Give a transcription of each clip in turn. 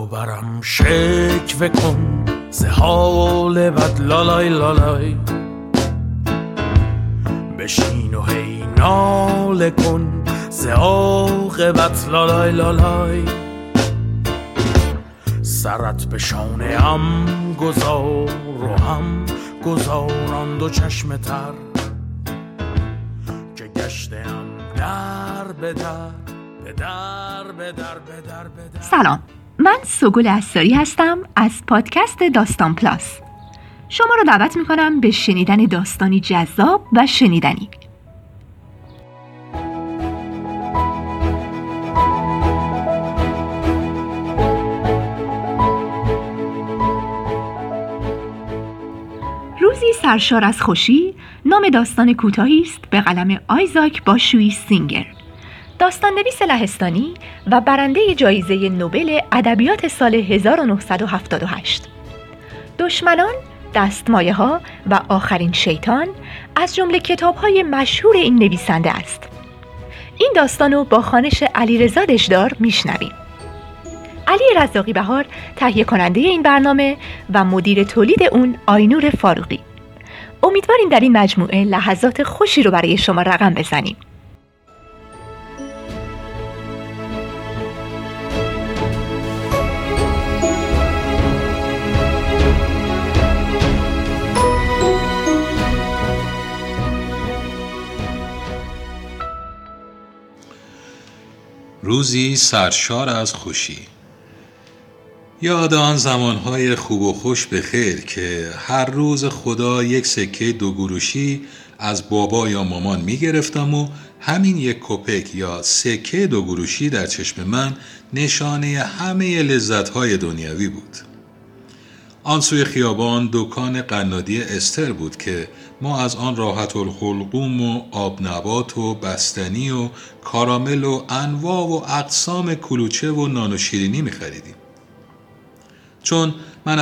برم شکوه کن ز حال بد لالای لالای، بشین و هی ناله کن ز عاقبت لالای لالای، سرت به شانه هم گذار و هم گذاران دو چشم تر، که گشته هم در به در به در به در به در به در. سلام، من سوگل اصاری هستم از پادکست داستان پلاس. شما رو دعوت میکنم به شنیدن داستانی جذاب و شنیدنی. روزی سرشار از خوشی نام داستان کوتاهی است به قلم آیزاک باشویس سینگر، داستان‌نویس لهستانی و برنده جایزه نوبل ادبیات سال 1978. دشمنان، دستمایه‌ها و آخرین شیطان از جمله کتاب‌های مشهور این نویسنده است. این داستانو با خوانش علیرضا دژدار میشنویم. علی رزاقی بهار تهیه کننده این برنامه و مدیر تولید اون آینور فاروقی. امیدواریم در این مجموعه لحظات خوشی رو برای شما رقم بزنیم. روزی سرشار از خوشی. یاد آن زمانهای خوب و خوش بخیر که هر روز خدا یک سکه دو گروشی از بابا یا مامان میگرفتم و همین یک کپک یا سکه دو گروشی در چشم من نشانه همه لذتهای دنیوی بود. آن سوی خیابان دکان قنادی استر بود که ما از آن راحت الخلقوم و آبنبات و بستنی و کارامل و انواع و اقسام کلوچه و نان و شیرینی می خریدیم. چون من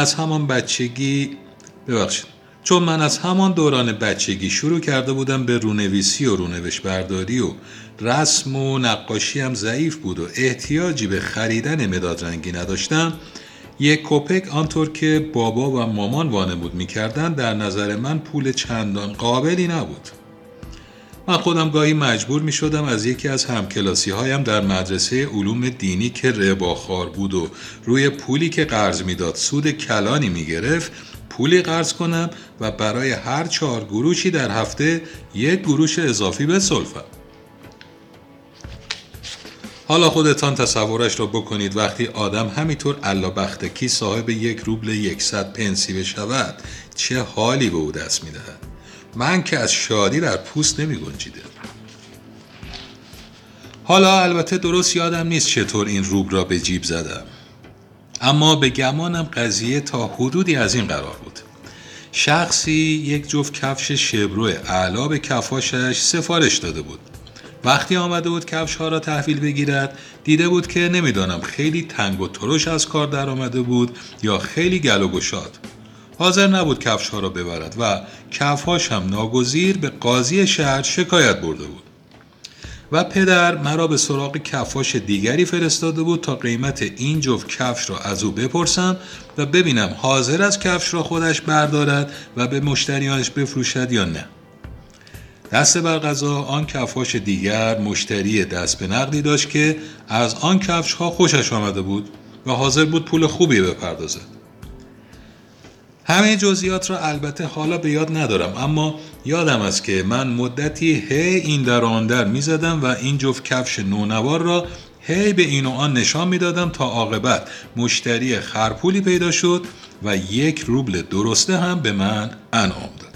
از همان دوران بچگی شروع کرده بودم به رونویسی و رونوش برداری و رسم و نقاشی هم ضعیف بود و احتیاجی به خریدن مداد رنگی نداشتم، یک کپک آنطور که بابا و مامان وانمود می‌کردند در نظر من پول چندان قابلی نبود. من خودم گاهی مجبور می‌شدم از یکی از همکلاسی‌هایم در مدرسه علوم دینی که رباخوار بود و روی پولی که قرض می‌داد سود کلانی می‌گرفت پولی قرض کنم و برای هر 4 گروشی در هفته 1 گروش اضافی بسلفم. حالا خودتان تصورش را بکنید وقتی آدم همینطور الله‌بختکی صاحب 1 روبل 100 پنسی بشود چه حالی به او دست می‌دهد. من که از شادی در پوست نمی‌گنجیدم. حالا البته درست یادم نیست چطور این روبل را به جیب زدم، اما به گمانم قضیه تا حدودی از این قرار بود. شخصی یک جفت کفش شبرو اعلی به کفاشش سفارش داده بود. وقتی آمده بود کفش ها را تحویل بگیرد دیده بود که نمیدانم خیلی تنگ و ترش از کار در آمده بود یا خیلی گل و گشاد. حاضر نبود کفش ها را ببرد و کفش هم ناگزیر به قاضی شهر شکایت برده بود و پدر مرا به سراغ کفش دیگری فرستاده بود تا قیمت این جفت کفش را از او بپرسم و ببینم حاضر از کفش را خودش بردارد و به مشتریانش بفروشد یا نه. دست بر قضا آن کفش دیگر مشتری دست به نقدی داشت که از آن کفش ها خوشش آمده بود و حاضر بود پول خوبی بپردازد. همه جزئیات را البته حالا به یاد ندارم، اما یادم است که من مدتی هی این در آن در می زدم و این جفت کفش نونوار را هی به این و آن نشان می دادم تا عاقبت مشتری خرپولی پیدا شد و 1 روبل درسته هم به من انعام داد.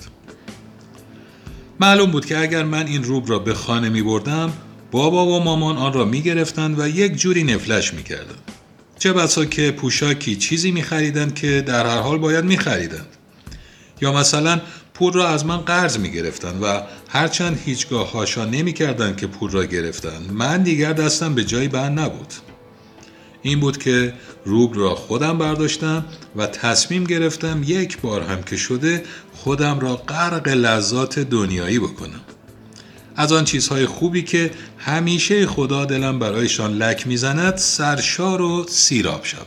معلوم بود که اگر من این روب را به خانه می بردم بابا و مامان آن را می گرفتند و یک جوری نفلش می کردند. چه بسا که پوشاکی چیزی می خریدند که در هر حال باید می خریدند، یا مثلا پول را از من قرض می گرفتند و هرچند هیچگاه هاشا نمی کردند که پول را گرفتند من دیگر دستم به جایی بند نبود. این بود که روبل را خودم برداشتم و تصمیم گرفتم 1 بار هم که شده خودم را غرق لذات دنیایی بکنم، از آن چیزهای خوبی که همیشه خدا دلم برایشان لک میزند سرشار و سیراب شدم.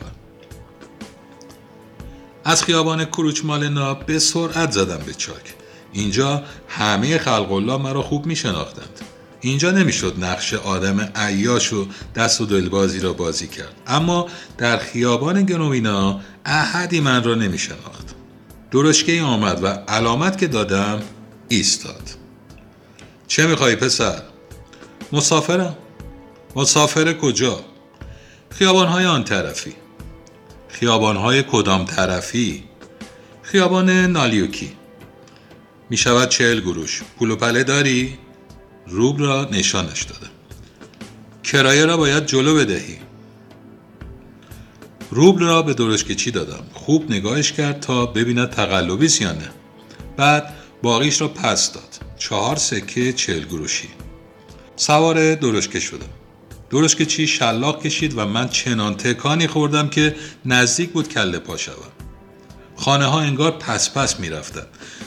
از خیابان کروچمالنا به سرعت زدم به چاک. اینجا همه خلق الله مرا خوب می شناختند. اینجا نمیشد نقش آدم عیاش و دست و دلبازی را بازی کرد، اما در خیابان گنوینا احدی من را نمی شناخت. درشکه آمد و علامت که دادم ایستاد. چه میخوایی پسر؟ مسافرم. مسافر کجا؟ خیابانهای آن طرفی. خیابانهای کدام طرفی؟ خیابان نالیوکی. میشود 40 گروش. پول و پله داری؟ روب را نشانش دادم. کرایه را باید جلو بدهی. روب را به درشکه‌چی دادم. خوب نگاهش کرد تا ببیند تقلبی است یا نه. بعد باقیش را پس داد. 4 سکه 40 گروشی. سوار درشکه شدم. درشکه‌چی شلاق کشید و من چنان تکانی خوردم که نزدیک بود کله پا شوم. خانه ها انگار پس پس می رفتن.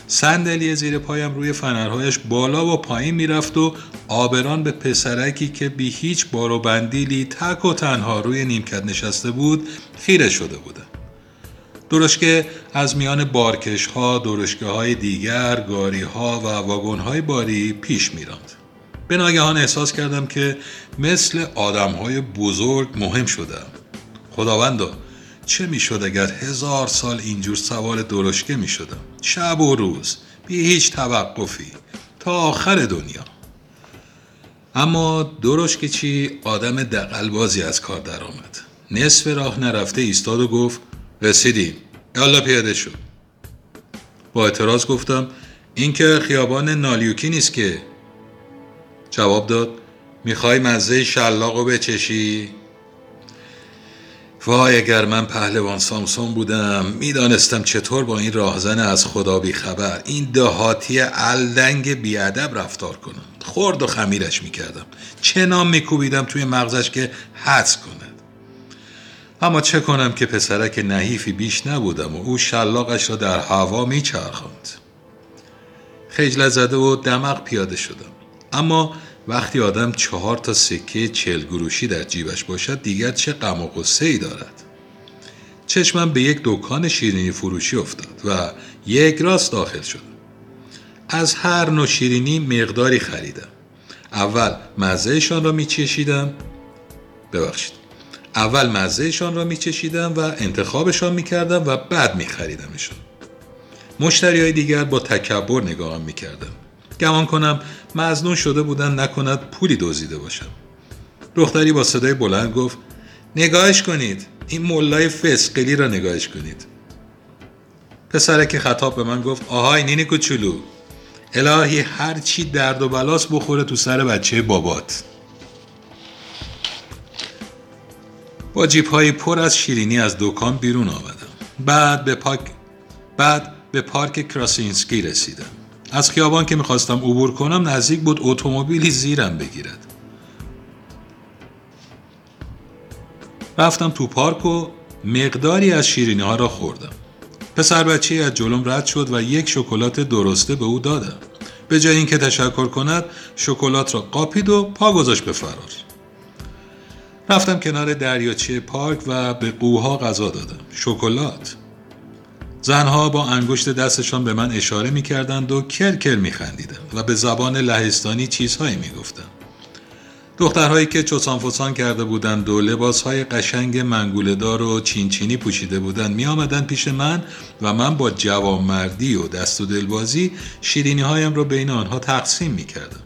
صندلی زیر پایم روی فنرهایش بالا و پایین می رفت و آبران به پسرکی که بی هیچ بار و بندیلی تک و تنها روی نیمکت نشسته بود خیره شده بودن. درشکه از میان بارکش ها، درشکه های دیگر، گاری ها و واگن های باری پیش می راند. به ناگهان احساس کردم که مثل آدم های بزرگ مهم شدم. خداوندا، چه می شد اگر 1000 سال اینجور سوار درشکه می شدم، شب و روز بی هیچ توقفی تا آخر دنیا. اما درشکه چی آدم دغلبازی از کار در آمد. نصف راه نرفته ایستاد و گفت رسیدیم، یالا پیاده شو. با اعتراض گفتم این که خیابان نالیوکی نیست که. جواب داد می خوای مزه شلاقو بچشی؟ وای اگر من پهلوان سامسون بودم میدانستم چطور با این راهزن از خدا بی خبر، این دهاتی الدنگ بی ادب رفتار کنم. خورد و خمیرش میکردم، چنان میکوبیدم توی مغزش که حدس کند. اما چه کنم که پسرک نحیفی بیش نبودم و او شلاقش را در هوا میچرخاند. خجلت زده و دمق پیاده شدم. اما وقتی آدم 4 تا سکه 40 گروشی در جیبش باشد دیگر چه غم و غصه ای دارد. چشمم به یک دکان شیرینی فروشی افتاد و یک راست داخل شدم. از هر نوع شیرینی مقداری خریدم. اول مزهشان را میچشیدم و انتخابشان میکردم و بعد میخریدمشان. مشتریای دیگر با تکبر نگاهم میکردم. گمان کنم مظنون شده بودن نکند پولی دزدیده باشم. دختری با صدای بلند گفت نگاهش کنید، این مولای فسقلی را نگاهش کنید. پسرک خطاب به من گفت آهای نینی کوچولو، الهی هر چی درد و بلاست بخوره تو سر بچه بابات. با جیب‌های پر از شیرینی از دکان بیرون آمدم. بعد به پارک کراسینسکی رسیدم. از خیابان که میخواستم عبور کنم نزدیک بود اتومبیلی زیرم بگیرد. رفتم تو پارک و مقداری از شیرینی ها را خوردم. پسر بچه از جلوم رد شد و یک شکلات درسته به او دادم. به جای اینکه تشکر کند شکلات را قاپید و پا گذاشت به فرار. رفتم کنار دریاچه پارک و به قوها غذا دادم. شکلات. زنها با انگشت دستشان به من اشاره می‌کردند و کرکر می‌خندیدند و به زبان لهستانی چیزهایی می‌گفتند. دخترهایی که چوسانفوسان کرده بودند و لباس‌های قشنگ منگوله‌دار و چینچینی پوشیده بودند می‌آمدند پیش من و من با جوانمردی و دست و دلبازی شیرینی‌هایم را بین آنها تقسیم می‌کردم.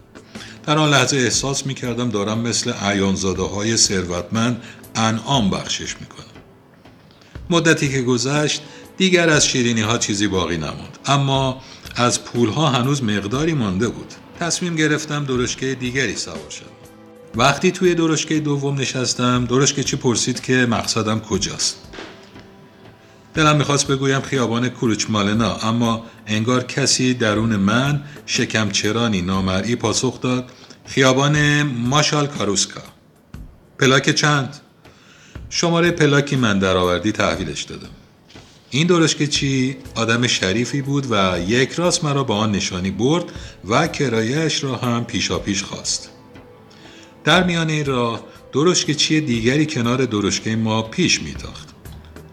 در آن لحظه احساس می‌کردم دارم مثل عیان‌زاده‌های ثروتمند انعام بخشش می‌کنم. مدتی که گذشت دیگر از شیرینی ها چیزی باقی نماند، اما از پول ها هنوز مقداری مانده بود. تصمیم گرفتم درشکه دیگری سوار شدم. وقتی توی درشکه دوم نشستم درشکه چی پرسید که مقصدم کجاست. دلم میخواست بگویم خیابان کروچمالنا، اما انگار کسی درون من شکمچرانی نامرئی پاسخ داد خیابان مارشال کاروسکا. پلاک چند؟ شماره پلاکی من درآوردی تحویلش دادم. این درشکه چی آدم شریفی بود و یک راست مرا با آن نشانی برد و کرایه‌اش را هم پیشاپیش خواست. در میان این راه درشکه چی دیگری کنار درشکه ما پیش میتاخت.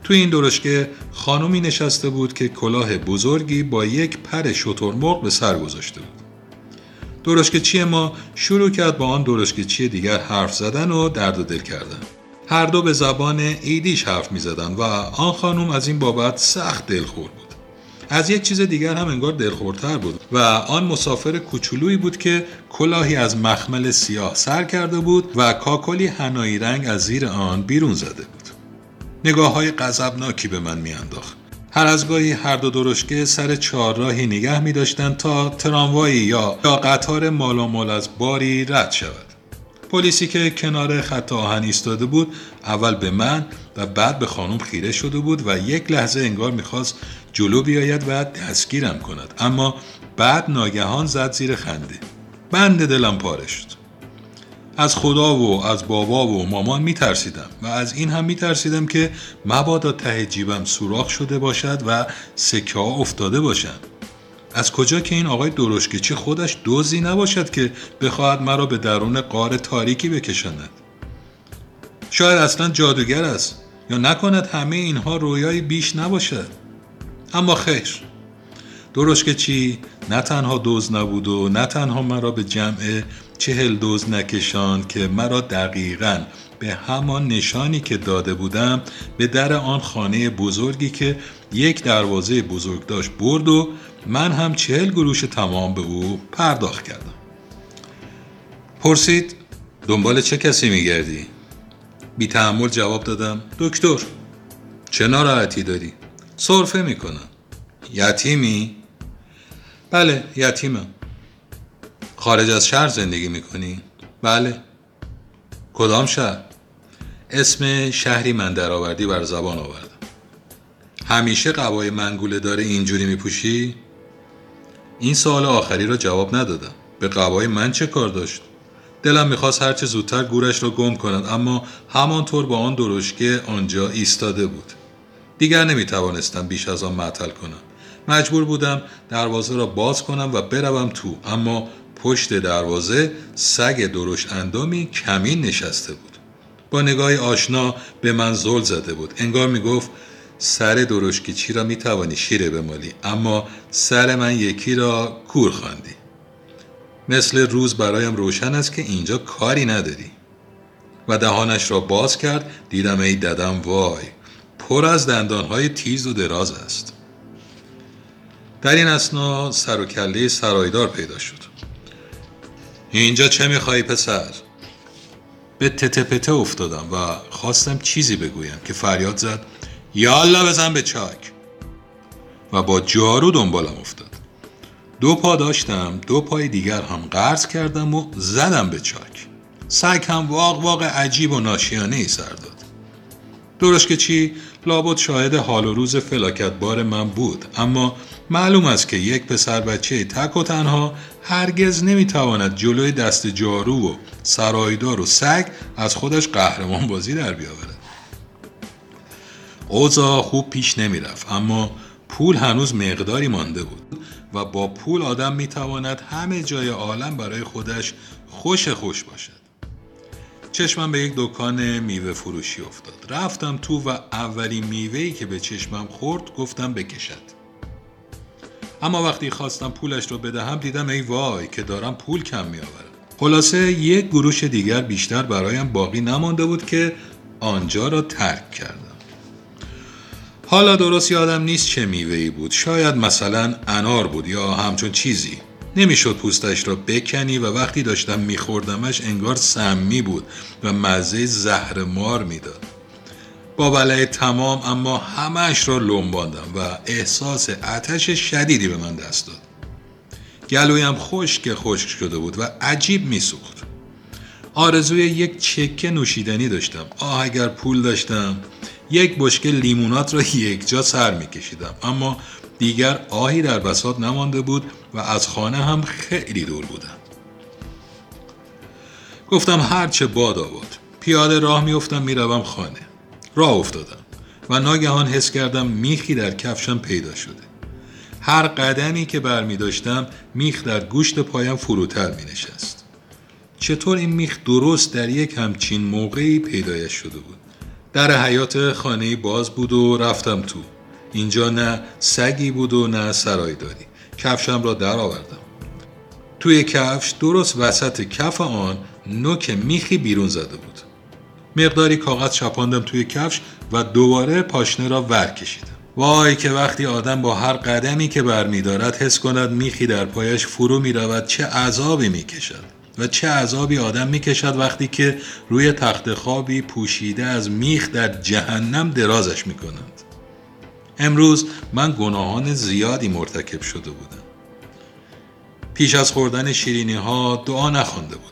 تو این درشکه خانومی نشسته بود که کلاه بزرگی با یک پر شترمرغ به سر گذاشته بود. درشکه‌چی ما شروع کرد با آن درشکه‌چی دیگر حرف زدن و درد و دل کردن. هر دو به زبان ایدیش حرف می‌زدند و آن خانم از این بابت سخت دلخور بود. از یک چیز دیگر هم انگار دلخورتر بود و آن مسافر کوچولویی بود که کلاهی از مخمل سیاه سر کرده بود و کاکلی حنایی رنگ از زیر آن بیرون زده بود. نگاه‌های غضبناکی به من می‌انداخت. هر از گاهی هر دو درشکه سر چهارراهی نگه می‌داشتند تا تراموایی یا قطار مالامال از باری رد شود. پلیسی که کنار خط آهن ایستاده بود اول به من و بعد به خانم خیره شده بود و یک لحظه انگار می‌خواست جلو بیاید و دستگیرم کند، اما بعد ناگهان زد زیر خنده. بند دلم پاره شد. از خدا و از بابا و مامان میترسیدم و از این هم میترسیدم که مبادا ته جیبم سوراخ شده باشد و سکه ها افتاده باشند. از کجا که این آقای درشکه‌چی خودش دزدی نباشد که بخواهد مرا به درون غار تاریکی بکشاند. شاید اصلا جادوگر است یا نکند همه اینها رویای بیش نباشد. اما خیر، درشکه‌چی نه تنها دزد نبود و نه تنها مرا به جمع 40 دزد نکشاند که مرا دقیقاً به همان نشانی که داده بودم به در آن خانه بزرگی که یک دروازه بزرگ داشت برد و من هم 40 گروش تمام به او پرداخت کردم. پرسید دنبال چه کسی میگردی؟ بی تأمل جواب دادم دکتر. چه ناراحتی داری؟ سرفه میکنم. یتیمی؟ بله یتیمم. خارج از شهر زندگی میکنی؟ بله. کدام شهر؟ اسم شهری من درآوردی بر زبان آوردم. همیشه قبای منگوله داره اینجوری میپوشی؟ این سوال آخری را جواب ندادم. به قبای من چه کار داشت؟ دلم میخواست هرچه زودتر گورش را گم کند، اما همانطور با آن درشکه آنجا ایستاده بود. دیگر نمیتوانستم بیش از آن معطل کنم. مجبور بودم دروازه را باز کنم و بروم تو، اما پشت دروازه سگ درشت اندامی کمین نشسته بود. با نگاهی آشنا به من زل زده بود. انگار میگفت سر درشکه‌چی را میتوانی شیره بمالی، اما سر من یکی را کور خواندی. مثل روز برایم روشن است که اینجا کاری نداری. و دهانش را باز کرد. دیدم ای ددم وای، پر از دندانهای تیز و دراز است. در این اثنا سر و کله سرایدار پیدا شد. اینجا چه میخوایی پسر؟ به تته پته افتادم و خواستم چیزی بگویم که فریاد زد یالا بزن به چاک و با جارو دنبالم افتاد. دو پا داشتم، دو پای دیگر هم قرض کردم و زدم به چاک. سگ هم واق عجیب و ناشیانه ای سر داد. درشکه‌چی لابد شاهد حال و روز فلاکتبار من بود، اما معلوم است که یک پسر بچه تک و تنها هرگز نمیتواند جلوی دست جارو و سرایدار و سگ از خودش قهرمان بازی در بیاورد. اوضاع خوب پیش نمیرفت، اما پول هنوز مقداری مانده بود و با پول آدم میتواند همه جای عالم برای خودش خوش باشد. چشمم به یک دکان میوه فروشی افتاد. رفتم تو و اولین میوه‌ای که به چشمم خورد گفتم بکشد. اما وقتی خواستم پولش رو بدهم دیدم ای وای که دارم پول کم می آورم. خلاصه یک گروش دیگر بیشتر برایم باقی نمانده بود که آنجا را ترک کردم. حالا درست یادم نیست چه میوه‌ای بود. شاید مثلا انار بود یا همچون چیزی. نمیشد پوستش را بکنی و وقتی داشتم میخوردمش انگار سمی بود و مزه زهر مار میداد. با بلعه تمام اما همهش را لنباندم و احساس آتش شدیدی به من دست داد. گلویم خشک شده بود و عجیب میسوخت. آرزوی یک چکه نوشیدنی داشتم. اگر پول داشتم یک بشکه لیمونات را یک جا سر میکشیدم، اما دیگر آهی در بساط نمانده بود و از خانه هم خیلی دور بودم. گفتم هرچه باد آباد. پیاده راه میفتم میروم خانه. راه افتادم و ناگهان حس کردم میخی در کفشم پیدا شده. هر قدمی که برمی داشتم میخ در گوشت پایم فروتر می نشست. چطور این میخ درست در یک همچین موقعی پیدایش شده بود؟ در حیات خانه باز بود و رفتم تو. اینجا نه سگی بود و نه سرایداری. کفشم را در آوردم. توی کفش درست وسط کف آن نوک میخی بیرون زده بود. مقداری کاغذ چپاندم توی کفش و دوباره پاشنه را ور کشیدم. وای که وقتی آدم با هر قدمی که بر می‌دارد حس کند میخی در پایش فرو می‌رود چه عذابی می‌کشد و چه عذابی آدم می‌کشد وقتی که روی تخت خوابی پوشیده از میخ در جهنم درازش می‌کنند. امروز من گناهان زیادی مرتکب شده بودم. پیش از خوردن شیرینی‌ها دعا نخوانده بودم.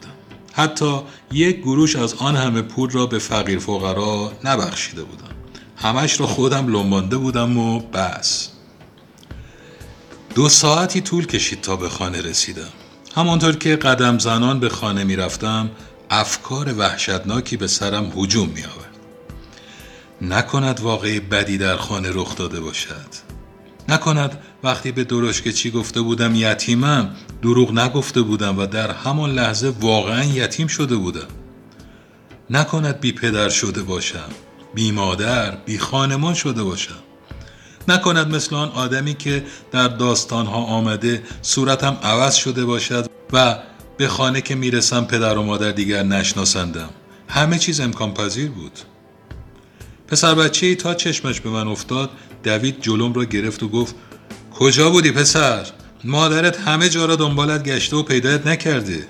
حتی یک گروش از آن همه پول را به فقیر فقرا نبخشیده بودم. همش را خودم لنبانده بودم و بس. 2 ساعتی طول کشید تا به خانه رسیدم. همانطور که قدم زنان به خانه می رفتم افکار وحشتناکی به سرم هجوم می آورد. نکند واقعی بدی در خانه رخ داده باشد. نکند وقتی به درشکچی گفته بودم یتیمم دروغ نگفته بودم و در همان لحظه واقعا یتیم شده بودم. نکند بی پدر شده باشم، بی مادر، بی خانمان شده باشم. نکند مثل آن آدمی که در داستانها آمده صورتم عوض شده باشد و به خانه که میرسم پدر و مادر دیگر نشناسندم. همه چیز امکان پذیر بود. پسر بچه‌ای تا چشمش به من افتاد دوید جلوم را گرفت و گفت کجا بودی پسر؟ مادرت همه جا را دنبالت گشته و پیدایت نکرده.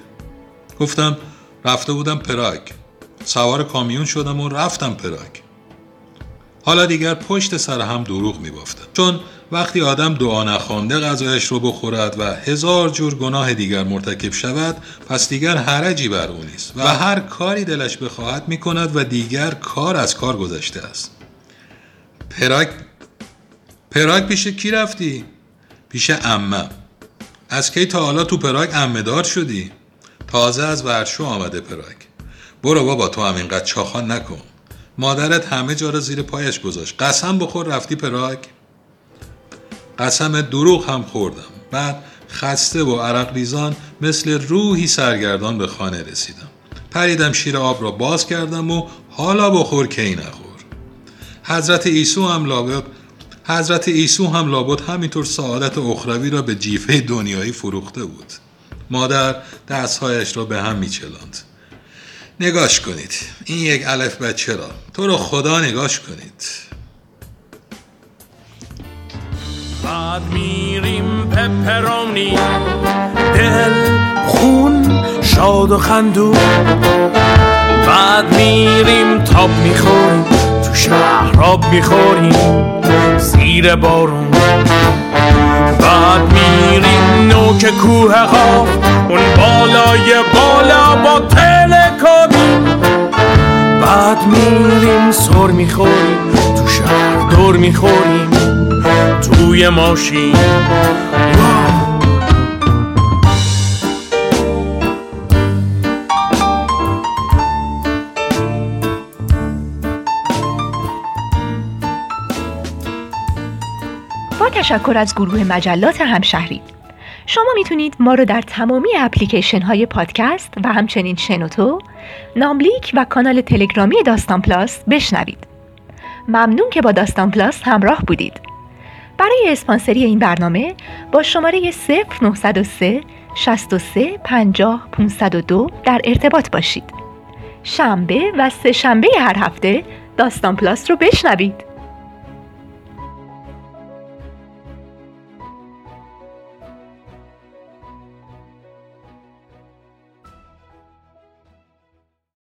گفتم رفته بودم پراگ. سوار کامیون شدم و رفتم پراگ. حالا دیگر پشت سر هم دروغ می بافتم. چون وقتی آدم دعا نخوانده غذایش رو بخورد و 1000 جور گناه دیگر مرتکب شود پس دیگر حرجی بر او نیست و هر کاری دلش بخواهد می کند و دیگر کار از کار گذشته است. پراگ پیش کی رفتی؟ پیش عمم. از کی تا حالا تو پراگ عمدار شدی؟ تازه از ورشو آمده پراگ. برو بابا تو هم اینقدر چاخان نکن. مادرت همه جا را زیر پایش گذاشت. قسم بخور رفتی پراگ؟ قسم دروغ هم خوردم. بعد خسته و عرق ریزان مثل روحی سرگردان به خانه رسیدم. پریدم شیر آب را باز کردم و حالا بخور که این نخور. حضرت عیسی هم لابد همینطور سعادت اخروی را به جیفه دنیایی فروخته بود. مادر دستهایش را به هم میچلاند. نگاش کنید این یک الف بچه را، تو رو خدا نگاش کنید. بعد میریم پپرونی دل خون شاد و خندون، بعد میریم تاب میخوریم تو شهراب میخوریم زیر بارون، بعد میریم نوک کوه ها اون بالای بالا با تلکابی، بعد میریم سر میخوریم تو شهر دور میخوریم توی ماشین. تشکر از گروه مجلات همشهری. شما میتونید ما رو در تمامی اپلیکیشن های پادکست و همچنین شنوتو، ناملیک و کانال تلگرامی داستان پلاس بشنوید. ممنون که با داستان پلاس همراه بودید. برای اسپانسری این برنامه با شماره 0903 63 50 502 در ارتباط باشید. شنبه و سه‌شنبه هر هفته داستان پلاس رو بشنوید.